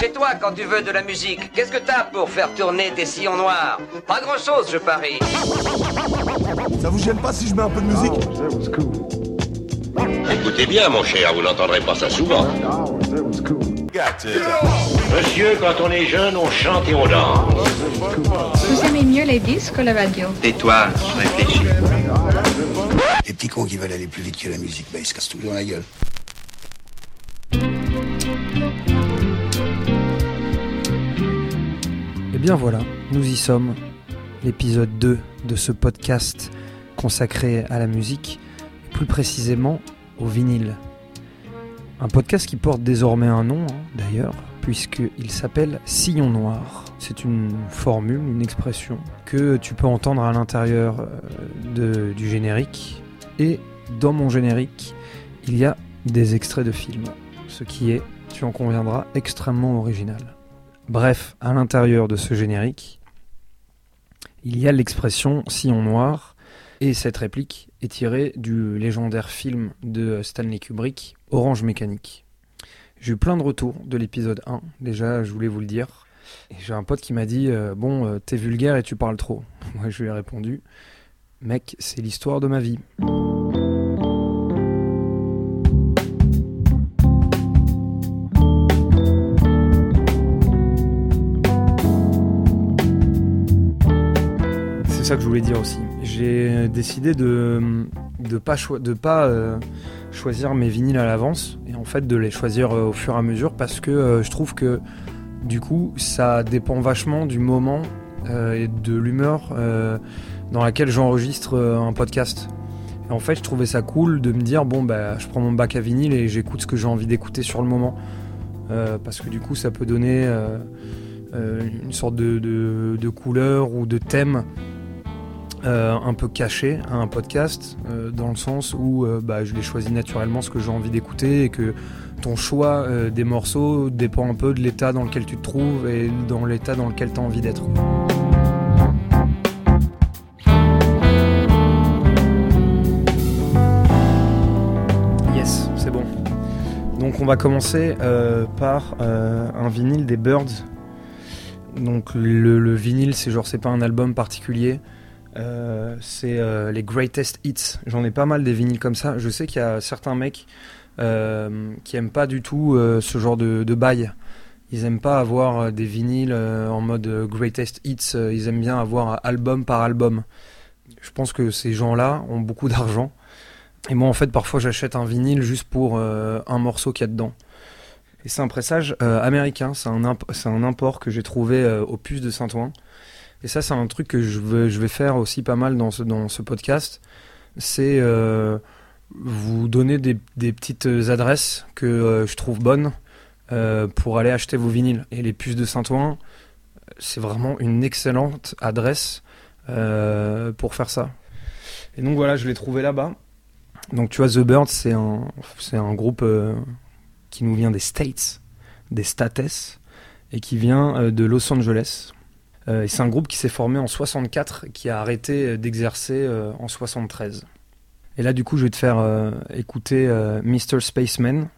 chez toi quand tu veux de la musique. Qu'est-ce que t'as pour faire tourner tes sillons noirs? Pas grand-chose, je parie. Ça vous gêne pas si je mets un peu de musique? Écoutez bien, mon cher, vous n'entendrez pas ça souvent. Monsieur, quand on est jeune, on chante et on danse. Vous aimez mieux les disques que la radio? Tais-toi, je réfléchis. Les petits cons qui veulent aller plus vite que la musique, ben ils se cassent toujours la gueule. Et bien voilà, nous y sommes. L'épisode 2 de ce podcast consacré à la musique, plus précisément au vinyle. Un podcast qui porte désormais un nom, d'ailleurs, puisqu'il s'appelle Sillon Noir. C'est une formule, une expression que tu peux entendre à l'intérieur du générique. Et dans mon générique, il y a des extraits de films, ce qui est, tu en conviendras, extrêmement original. Bref, à l'intérieur de ce générique, il y a l'expression Sillon Noir, et cette réplique est tirée du légendaire film de Stanley Kubrick, Orange mécanique. J'ai eu plein de retours de l'épisode 1, déjà je voulais vous le dire. Et j'ai un pote qui m'a dit « Bon, t'es vulgaire et tu parles trop ». Moi je lui ai répondu « Mec, c'est l'histoire de ma vie ». C'est ça que je voulais dire aussi. J'ai décidé de pas choisir mes vinyles à l'avance et en fait de les choisir au fur et à mesure parce que je trouve que du coup ça dépend vachement du moment et de l'humeur dans laquelle j'enregistre un podcast. Et en fait je trouvais ça cool de me dire bon bah je prends mon bac à vinyle et j'écoute ce que j'ai envie d'écouter sur le moment parce que du coup ça peut donner une sorte de couleur ou de thème un peu caché à un podcast dans le sens où je l'ai choisi naturellement ce que j'ai envie d'écouter et que ton choix des morceaux dépend un peu de l'état dans lequel tu te trouves et dans l'état dans lequel tu as envie d'être. Yes, c'est bon. Donc on va commencer par un vinyle des Byrds. Donc le vinyle c'est pas un album particulier. C'est les greatest hits. J'en ai pas mal des vinyles comme ça. Je sais qu'il y a certains mecs qui aiment pas du tout ce genre de bail. Ils aiment pas avoir des vinyles en mode greatest hits. Ils aiment bien avoir album par album. Je pense que ces gens-là ont beaucoup d'argent. Et moi en fait parfois j'achète un vinyle juste pour un morceau qu'il y a dedans. Et c'est un pressage américain. C'est un import que j'ai trouvé aux puces de Saint-Ouen. Et ça, c'est un truc que je vais faire aussi pas mal dans ce podcast. C'est vous donner des petites adresses que je trouve bonnes pour aller acheter vos vinyles. Et les puces de Saint-Ouen, c'est vraiment une excellente adresse pour faire ça. Et donc voilà, je l'ai trouvé là-bas. Donc tu vois, The Byrds, c'est un groupe qui nous vient des States, des States, et qui vient de Los Angeles. Et c'est un groupe qui s'est formé en 64, qui a arrêté d'exercer en 73. Et là, du coup, je vais te faire écouter Mr. Spaceman,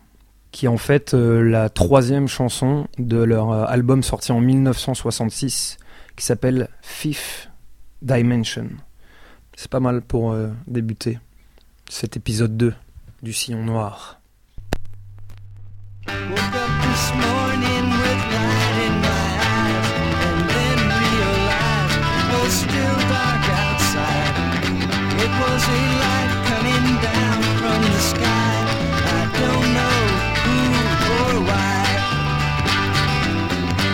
qui est en fait la troisième chanson de leur album sorti en 1966, qui s'appelle Fifth Dimension. C'est pas mal pour débuter cet épisode 2 du Sillon Noir. Still dark outside. It was a light coming down from the sky. I don't know who or why.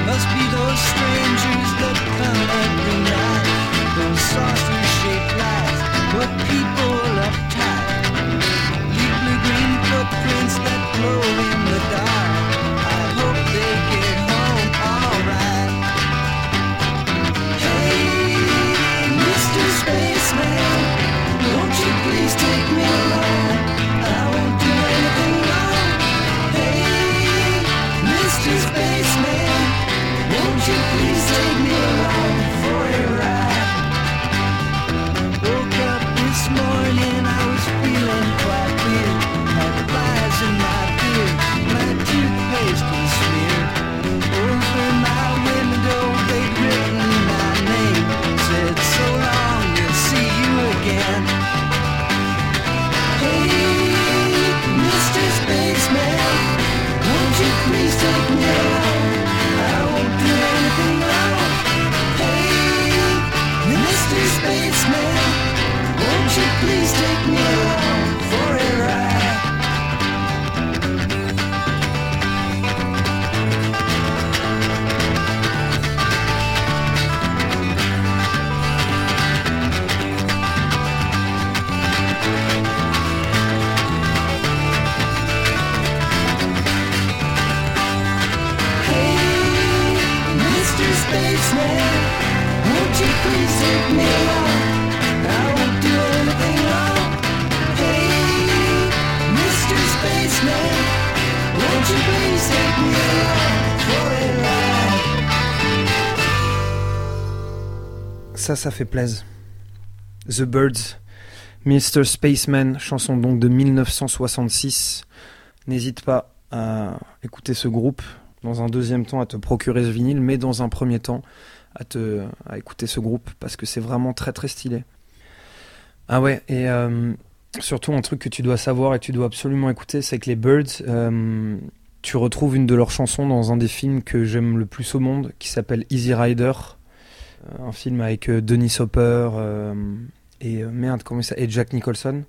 Must be those strangers that come every night. Those saucer-shaped lights put people uptight. Deeply green footprints that glow in the dark. I hope they get home all right. Spaceman, won't you please take me along? I won't do anything wrong. Hey, Mr. Spaceman, won't you please take me along for a ride? Woke up this morning, I was feeling quite weird. Had flies in my beard, my toothpaste was smeared. Ça fait plaisir. The Byrds, Mr. Spaceman, chanson donc de 1966. N'hésite pas à écouter ce groupe, dans un deuxième temps à te procurer ce vinyle, mais dans un premier temps à écouter ce groupe, parce que c'est vraiment très très stylé. Ah ouais, et surtout un truc que tu dois savoir et que tu dois absolument écouter, c'est que les Byrds, tu retrouves une de leurs chansons dans un des films que j'aime le plus au monde, qui s'appelle Easy Rider, un film avec Dennis Hopper et Jack Nicholson.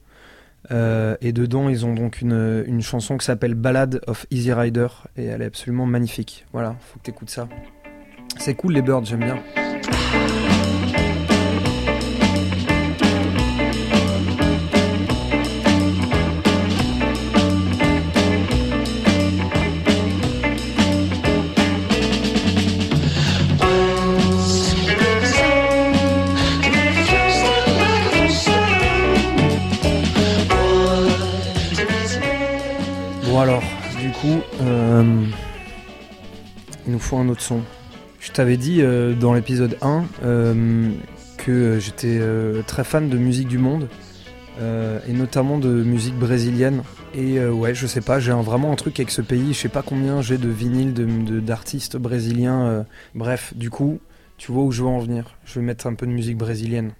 Et dedans ils ont donc une chanson qui s'appelle Ballad of Easy Rider et elle est absolument magnifique. Voilà, faut que t'écoutes ça. C'est cool les Byrds, j'aime bien. Alors, du coup, il nous faut un autre son. Je t'avais dit dans l'épisode 1 que j'étais très fan de musique du monde, et notamment de musique brésilienne. Et ouais, je sais pas, j'ai vraiment un truc avec ce pays, je sais pas combien j'ai de vinyles d'artistes brésiliens. Bref, du coup, tu vois où je veux en venir. Je vais mettre un peu de musique brésilienne.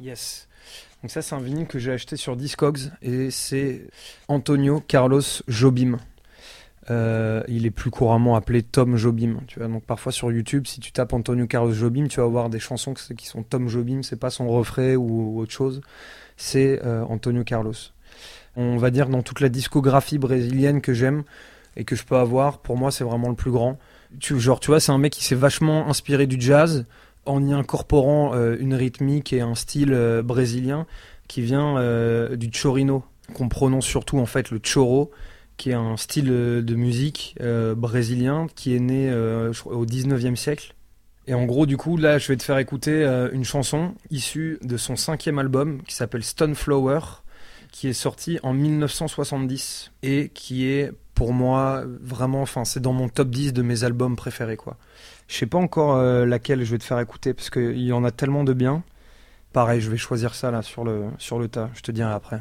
Yes. Donc ça, c'est un vinyle que j'ai acheté sur Discogs et c'est Antonio Carlos Jobim. Il est plus couramment appelé Tom Jobim. Tu vois, donc parfois sur YouTube, si tu tapes Antonio Carlos Jobim, tu vas avoir des chansons qui sont Tom Jobim, c'est pas son refrain ou autre chose, c'est Antonio Carlos. On va dire dans toute la discographie brésilienne que j'aime et que je peux avoir, pour moi, c'est vraiment le plus grand. Tu vois, c'est un mec qui s'est vachement inspiré du jazz, en y incorporant une rythmique et un style brésilien qui vient du chorino, qu'on prononce surtout en fait le choro, qui est un style de musique brésilien qui est né au 19e siècle. Et en gros, du coup, là, je vais te faire écouter une chanson issue de son 5e album qui s'appelle Stone Flower, qui est sorti en 1970 et qui est pour moi vraiment, enfin, c'est dans mon top 10 de mes albums préférés, quoi. Je sais pas encore laquelle je vais te faire écouter parce qu'il y en a tellement de bien. Pareil, je vais choisir ça là sur le tas, je te dirai après.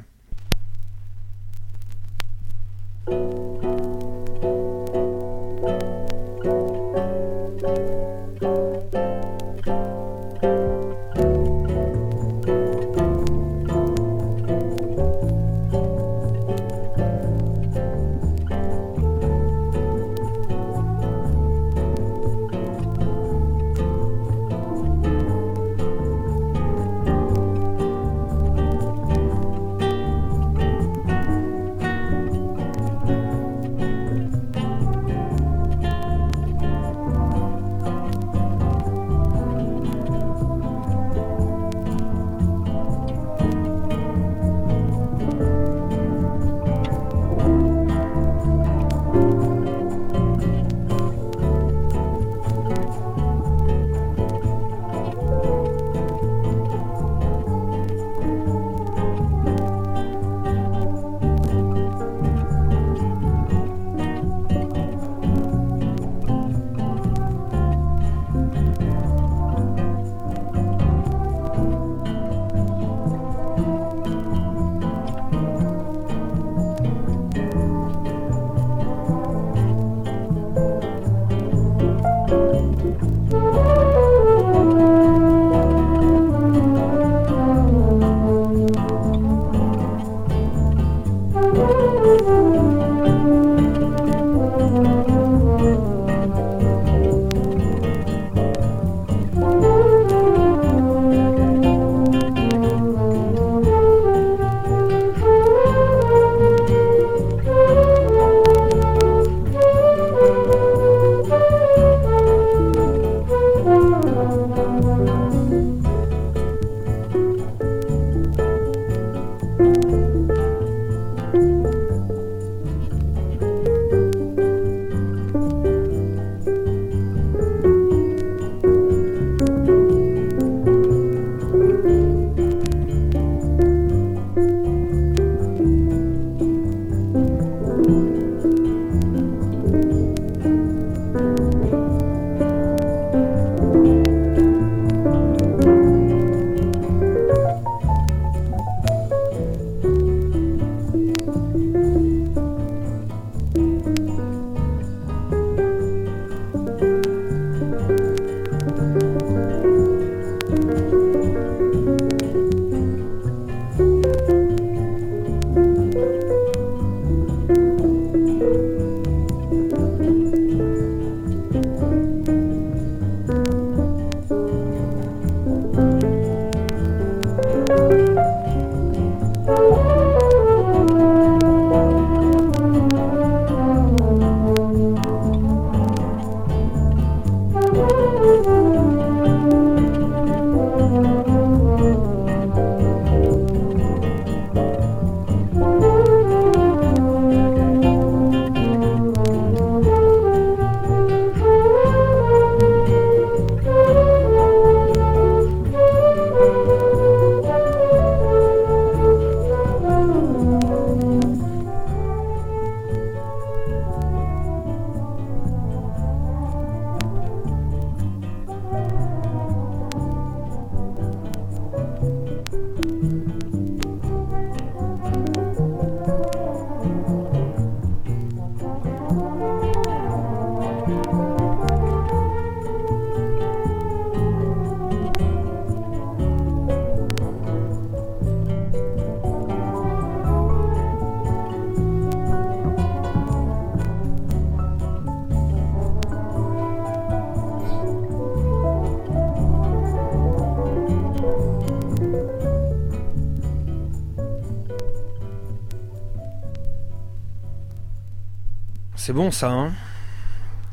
C'est bon ça, hein.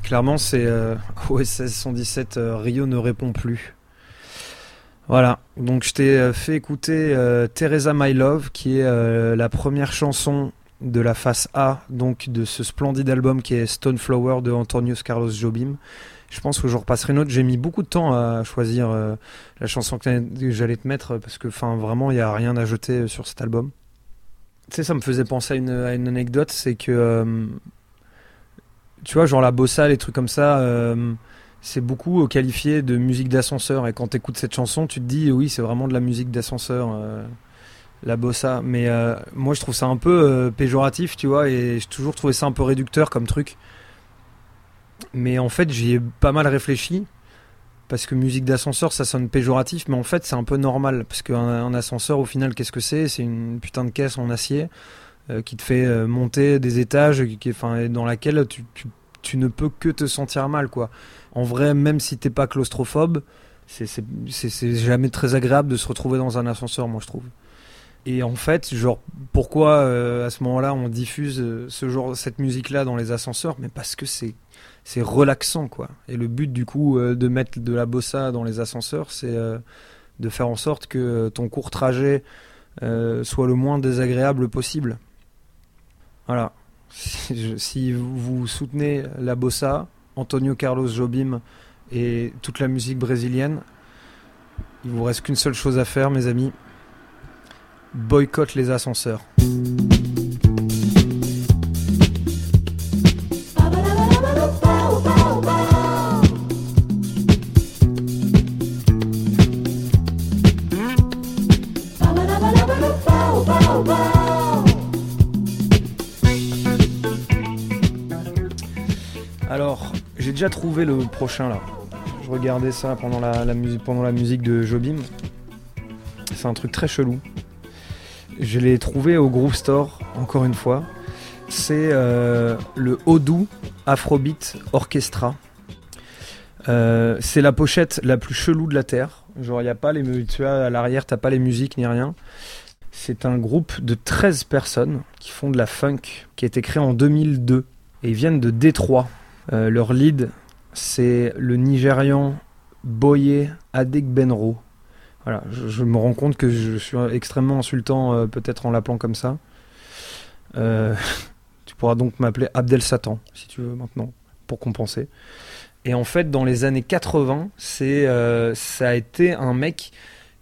Clairement, c'est OSS 117, Rio ne répond plus. Voilà, donc je t'ai fait écouter Teresa My Love, qui est la première chanson de la face A, donc de ce splendide album qui est Stone Flower de Antonio Carlos Jobim. Je pense que je repasserai une autre. J'ai mis beaucoup de temps à choisir la chanson que j'allais te mettre, parce que vraiment, il n'y a rien à jeter sur cet album. Tu sais, ça me faisait penser à une anecdote, c'est que, tu vois, genre la bossa, les trucs comme ça, c'est beaucoup qualifié de musique d'ascenseur. Et quand tu écoutes cette chanson, tu te dis, oui, c'est vraiment de la musique d'ascenseur, la bossa. Mais moi, je trouve ça un peu péjoratif, tu vois, et j'ai toujours trouvé ça un peu réducteur comme truc. Mais en fait, j'y ai pas mal réfléchi, parce que musique d'ascenseur, ça sonne péjoratif, mais en fait, c'est un peu normal, parce qu'un ascenseur, au final, qu'est-ce que c'est ? C'est une putain de caisse en acier qui te fait monter des étages, dans laquelle tu ne peux que te sentir mal, quoi. En vrai, même si t'es pas claustrophobe, c'est jamais très agréable de se retrouver dans un ascenseur, moi, je trouve. Et en fait, genre, pourquoi à ce moment-là on diffuse cette musique-là dans les ascenseurs ? Mais parce que c'est relaxant, quoi. Et le but, du coup, de mettre de la bossa dans les ascenseurs, c'est de faire en sorte que ton court trajet soit le moins désagréable possible. Voilà. Si vous soutenez la bossa, Antonio Carlos Jobim et toute la musique brésilienne, il vous reste qu'une seule chose à faire, mes amis. Boycott les ascenseurs. Alors, j'ai déjà trouvé le prochain là. Je regardais ça pendant la musique de Jobim. C'est un truc très chelou. Je l'ai trouvé au Groove Store, encore une fois. C'est le Odu Afrobeat Orchestra. C'est la pochette la plus chelou de la Terre. Genre, y a pas les, tu vois, à l'arrière, t'as pas les musiques ni rien. C'est un groupe de 13 personnes qui font de la funk, qui a été créé en 2002. Et ils viennent de Détroit. Leur lead, c'est le Nigérian Boye Adegbenro. Voilà, je me rends compte que je suis extrêmement insultant, peut-être en l'appelant comme ça. Tu pourras donc m'appeler Abdel Satan, si tu veux, maintenant, pour compenser. Et en fait, dans les années 80, ça a été un mec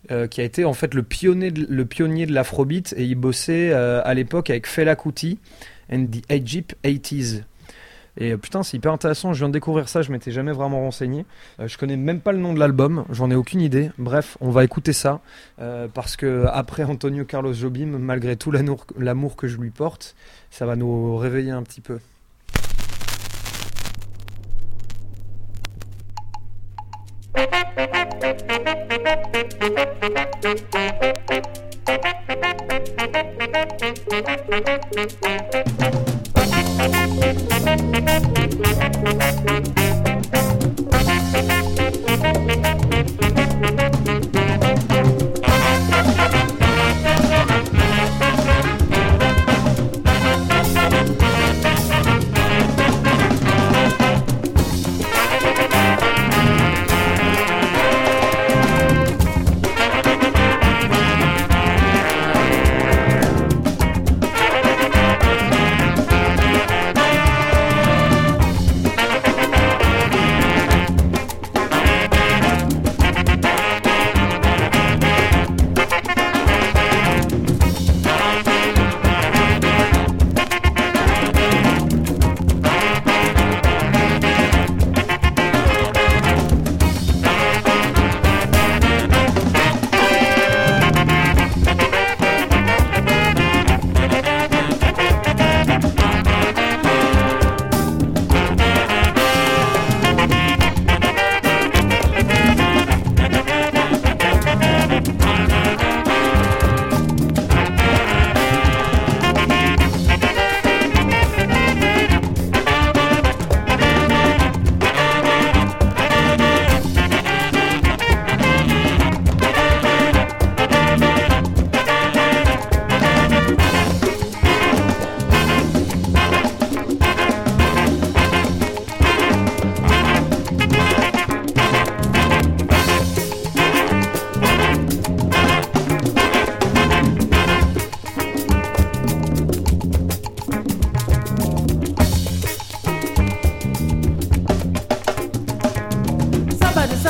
qui a été en fait le pionnier de l'afrobeat, et il bossait à l'époque avec Fela Kuti and the Egypt 80s. Et putain, c'est hyper intéressant, je viens de découvrir ça, je m'étais jamais vraiment renseigné. Je connais même pas le nom de l'album, j'en ai aucune idée. Bref, on va écouter ça, parce que après Antonio Carlos Jobim, malgré tout l'amour que je lui porte, ça va nous réveiller un petit peu.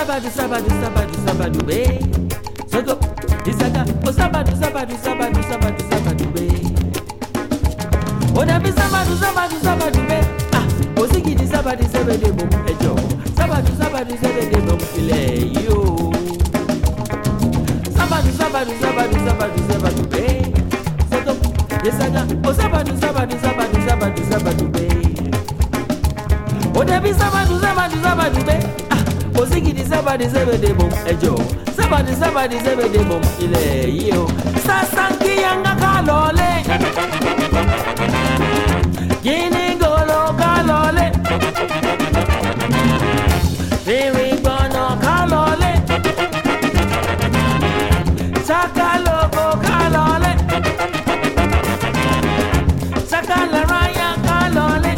sabadu sabadu sabadu sabadu be. Soto disaga o sabadu sabadu sabadu sabadu sabadu be. O da bi sabadu sabadu sabadu be. Ah, o sigi di sabadu sabadu bo ejo. Sabadu sabadu sabadu bo ile yo. Sabadu sabadu sabadu sabadu sabadu be. Soto disaga o sabadu sabadu sabadu sabadu sabadu be. O da bi sabadu sabadu sabadu be. Osiki di sabadi zebede bom ejo sabadi zebede bom ile yo sasanki yanga kalole gini golo kalole very bono kalole sakaloko kalole sakalaraya kalole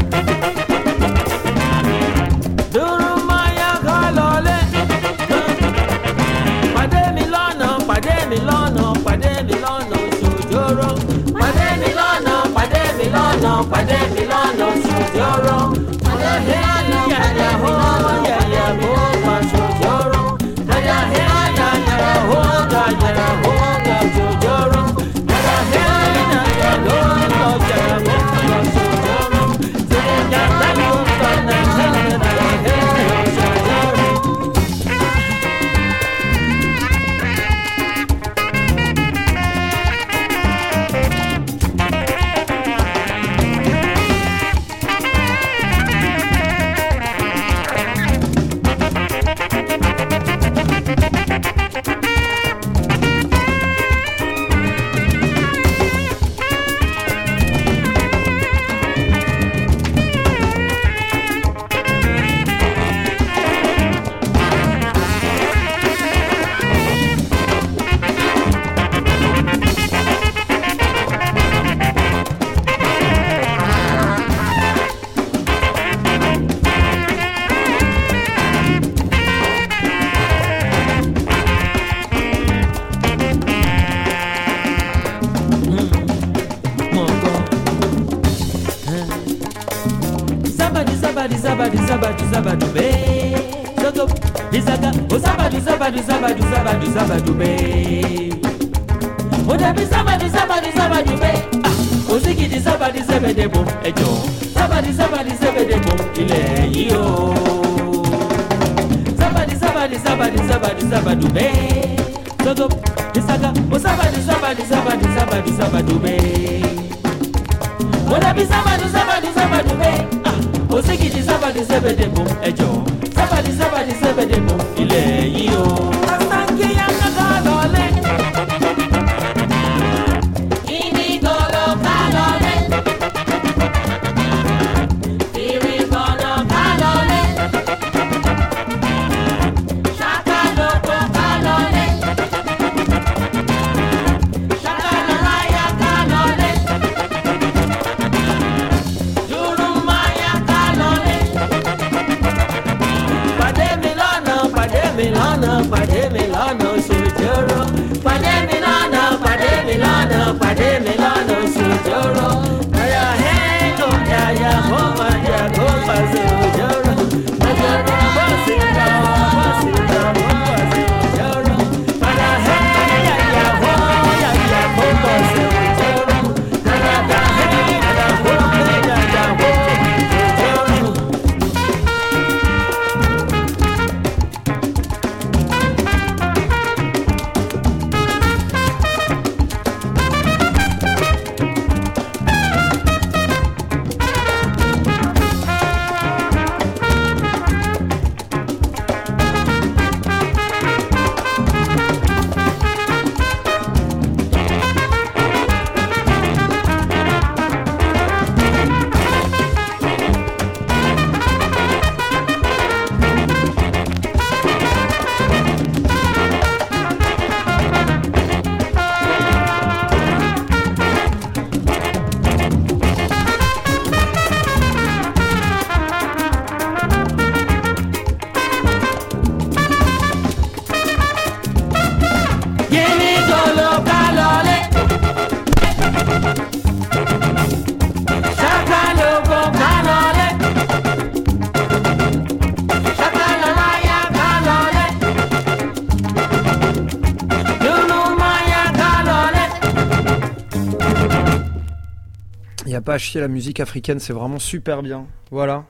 a pas à chier, la musique africaine, c'est vraiment super bien. Voilà.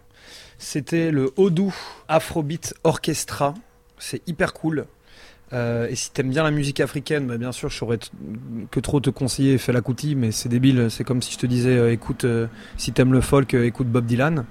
C'était le Odu Afrobeat Orchestra. C'est hyper cool. Et si t'aimes bien la musique africaine, bah bien sûr, je saurais que trop te conseiller Fela Kuti, mais c'est débile. C'est comme si je te disais, écoute, si t'aimes le folk, écoute Bob Dylan.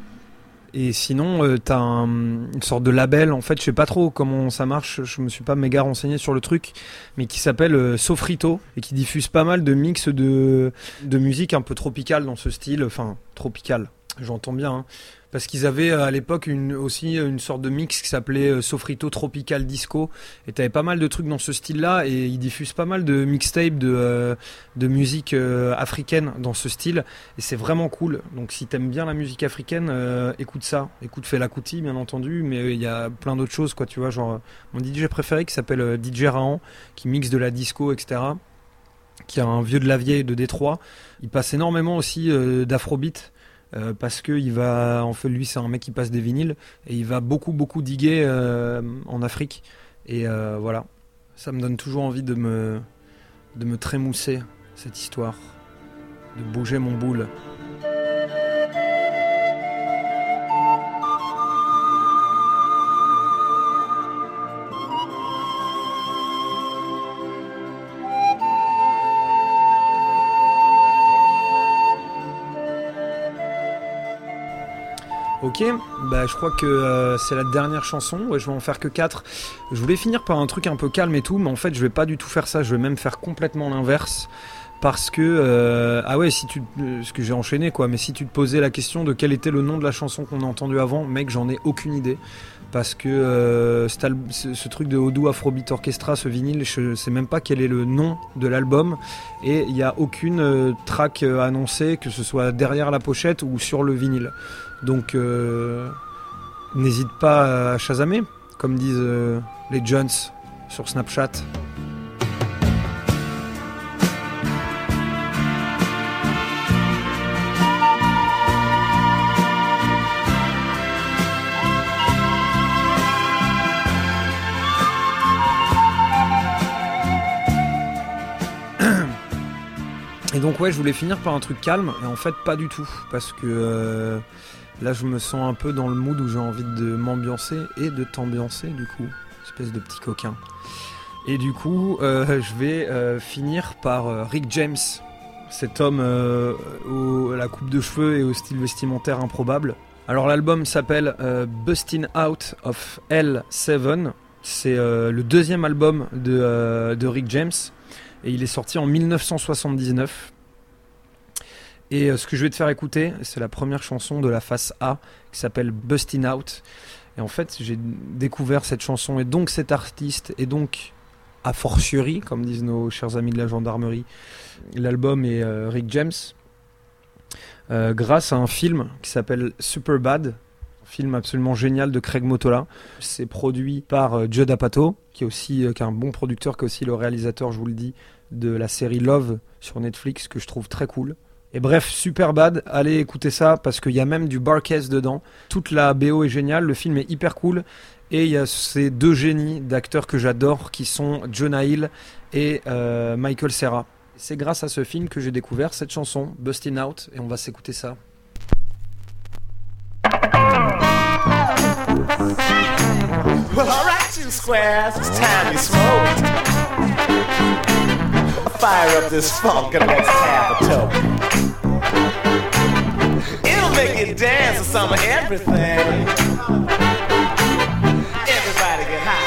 Et sinon, t'as une sorte de label, en fait, je sais pas trop comment ça marche, je me suis pas méga renseigné sur le truc, mais qui s'appelle Sofrito, et qui diffuse pas mal de mix de musique un peu tropicale dans ce style, enfin, tropicale, j'entends bien, hein. Parce qu'ils avaient à l'époque aussi une sorte de mix qui s'appelait Sofrito Tropical Disco, et t'avais pas mal de trucs dans ce style-là, et ils diffusent pas mal de mixtapes de musique africaine dans ce style, et c'est vraiment cool. Donc si t'aimes bien la musique africaine, écoute ça, écoute Fela Kuti bien entendu, mais il y a plein d'autres choses quoi, tu vois, genre mon DJ préféré qui s'appelle DJ Rahan, qui mixe de la disco, etc., qui est un vieux de la vieille de Détroit. Il passe énormément aussi d'afrobeat. Parce que il va, en fait, lui c'est un mec qui passe des vinyles et il va beaucoup diguer en Afrique et voilà, ça me donne toujours envie de me trémousser cette histoire, de bouger mon boule. Ok, bah je crois que c'est la dernière chanson, ouais, je vais en faire que 4. Je voulais finir par un truc un peu calme et tout, mais en fait je vais pas du tout faire ça, je vais même faire complètement l'inverse. Parce que, ce que j'ai enchaîné quoi, mais si tu te posais la question de quel était le nom de la chanson qu'on a entendue avant, mec, j'en ai aucune idée. Parce que ce truc de Odu Afrobeat Orchestra, ce vinyle, je sais même pas quel est le nom de l'album. Et il n'y a aucune track annoncée, que ce soit derrière la pochette ou sur le vinyle. Donc n'hésite pas à chasamer, comme disent les Jones sur Snapchat. Et donc ouais, je voulais finir par un truc calme, et en fait pas du tout, parce que là je me sens un peu dans le mood où j'ai envie de m'ambiancer et de t'ambiancer du coup, espèce de petit coquin. Et du coup je vais finir par Rick James, cet homme à la coupe de cheveux et au style vestimentaire improbable. Alors l'album s'appelle Bustin' Out of L7, c'est le deuxième album de Rick James. Et il est sorti en 1979. Et ce que je vais te faire écouter, c'est la première chanson de la face A, qui s'appelle Bustin' Out. Et en fait, j'ai découvert cette chanson, et donc cet artiste, et donc, a fortiori, comme disent nos chers amis de la gendarmerie, l'album est Rick James, grâce à un film qui s'appelle Superbad, film absolument génial de Craig Mottola. C'est produit par Judd Apatow, qui est un bon producteur, qui est aussi le réalisateur, je vous le dis, de la série Love sur Netflix, que je trouve très cool. Et bref, Superbad, allez écouter ça, parce qu'il y a même du Barquez dedans. Toute la BO est géniale, le film est hyper cool, et il y a ces deux génies d'acteurs que j'adore, qui sont Jonah Hill et Michael Cera. C'est grâce à ce film que j'ai découvert cette chanson, Bustin' Out, et on va s'écouter ça. Well, alright, you squares, it's time you smoked. Fire up this funk and let's have a toke. It'll make you dance to some of everything. Everybody get high.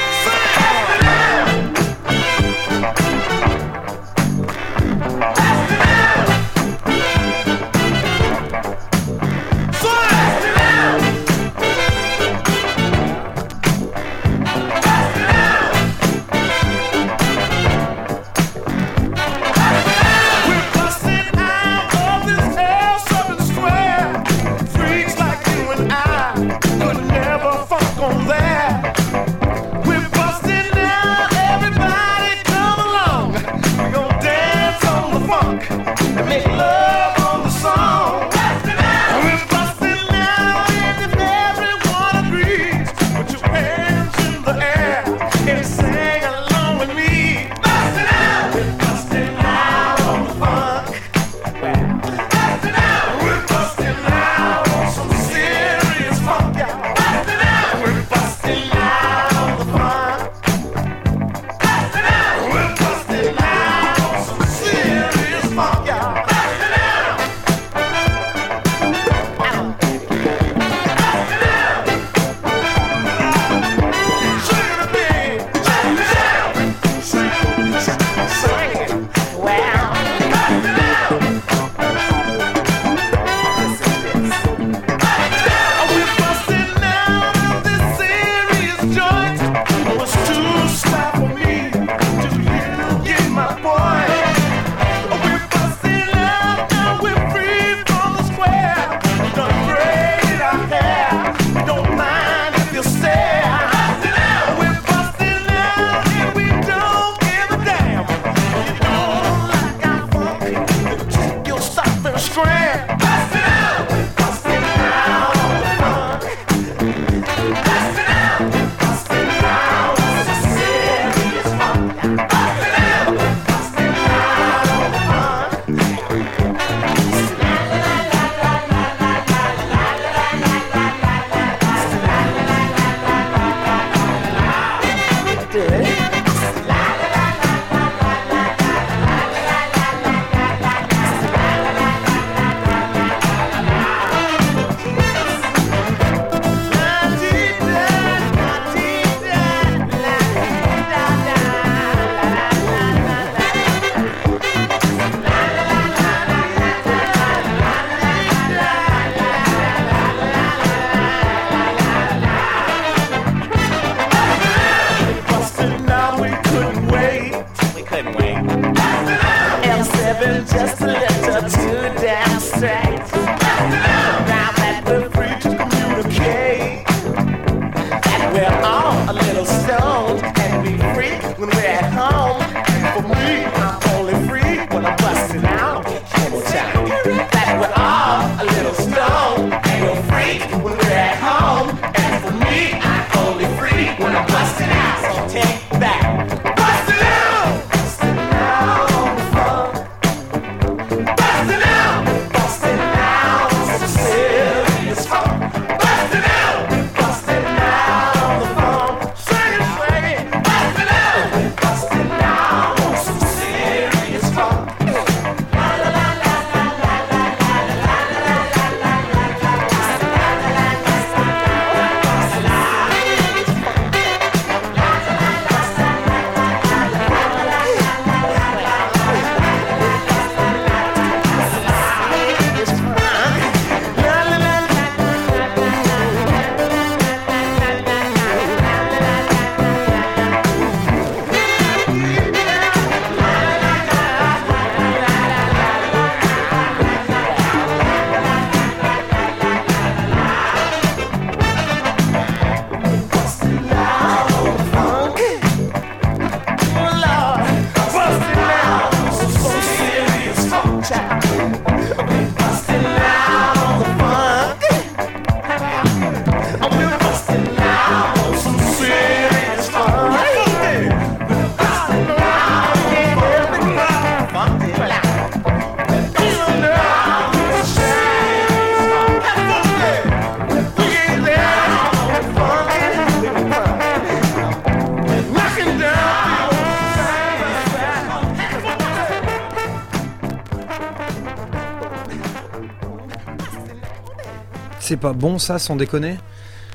c'est pas bon ça, sans déconner.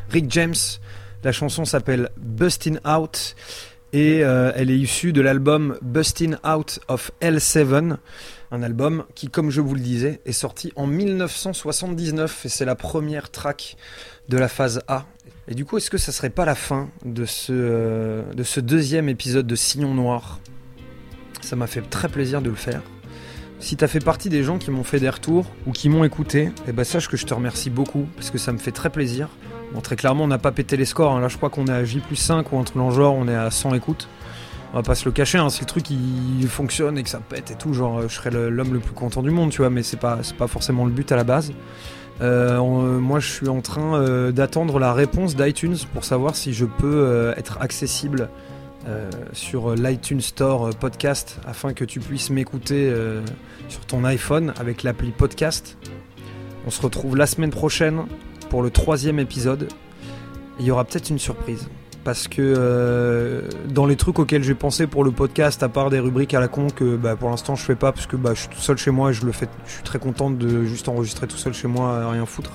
Rick James, la chanson s'appelle Bustin' Out et elle est issue de l'album Bustin' Out of L7, un album qui, comme je vous le disais, est sorti en 1979 et c'est la première track de la phase A. Et du coup, est-ce que ça serait pas la fin de ce deuxième épisode de Sillon Noir ? Ça m'a fait très plaisir de le faire. Si t'as fait partie des gens qui m'ont fait des retours ou qui m'ont écouté, eh ben sache que je te remercie beaucoup parce que ça me fait très plaisir. Bon, très clairement, on n'a pas pété les scores, hein. Là, je crois qu'on est à J+5 ou un truc dans le genre, on est à 100 écoutes. On va pas se le cacher, hein. Si le truc il fonctionne et que ça pète et tout, genre je serais l'homme le plus content du monde, tu vois, mais c'est pas forcément le but à la base. Moi, je suis en train d'attendre la réponse d'iTunes pour savoir si je peux être accessible sur l'iTunes Store podcast afin que tu puisses m'écouter sur ton iPhone avec l'appli podcast. On se retrouve la semaine prochaine pour le 3e épisode. Il y aura peut-être une surprise parce que dans les trucs auxquels j'ai pensé pour le podcast, à part des rubriques à la con que pour l'instant je fais pas parce que je suis tout seul chez moi et je le fais, je suis très content de juste enregistrer tout seul chez moi, rien foutre.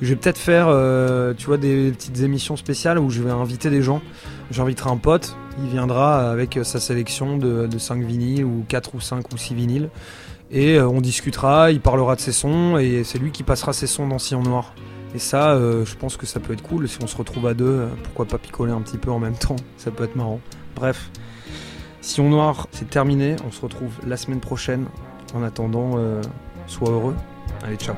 Je vais peut-être faire tu vois, des petites émissions spéciales où je vais inviter des gens. J'inviterai un pote, il viendra avec sa sélection de 5 vinyles ou 4 ou 5 ou 6 vinyles et on discutera, il parlera de ses sons et c'est lui qui passera ses sons dans Sillon Noir. Et ça, je pense que ça peut être cool. Si on se retrouve à deux, pourquoi pas picoler un petit peu en même temps ? Ça peut être marrant. Bref, Sillon Noir, c'est terminé. On se retrouve la semaine prochaine. En attendant, sois heureux. Allez, ciao.